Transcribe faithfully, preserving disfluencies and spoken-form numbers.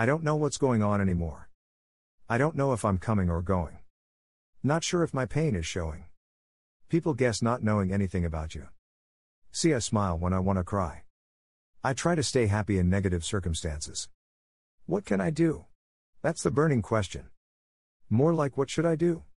I don't know what's going on anymore. I don't know if I'm coming or going. Not sure if my pain is showing. People guess not knowing anything about you. See, I smile when I want to cry. I try to stay happy in negative circumstances. What can I do? That's the burning question. More like, what should I do?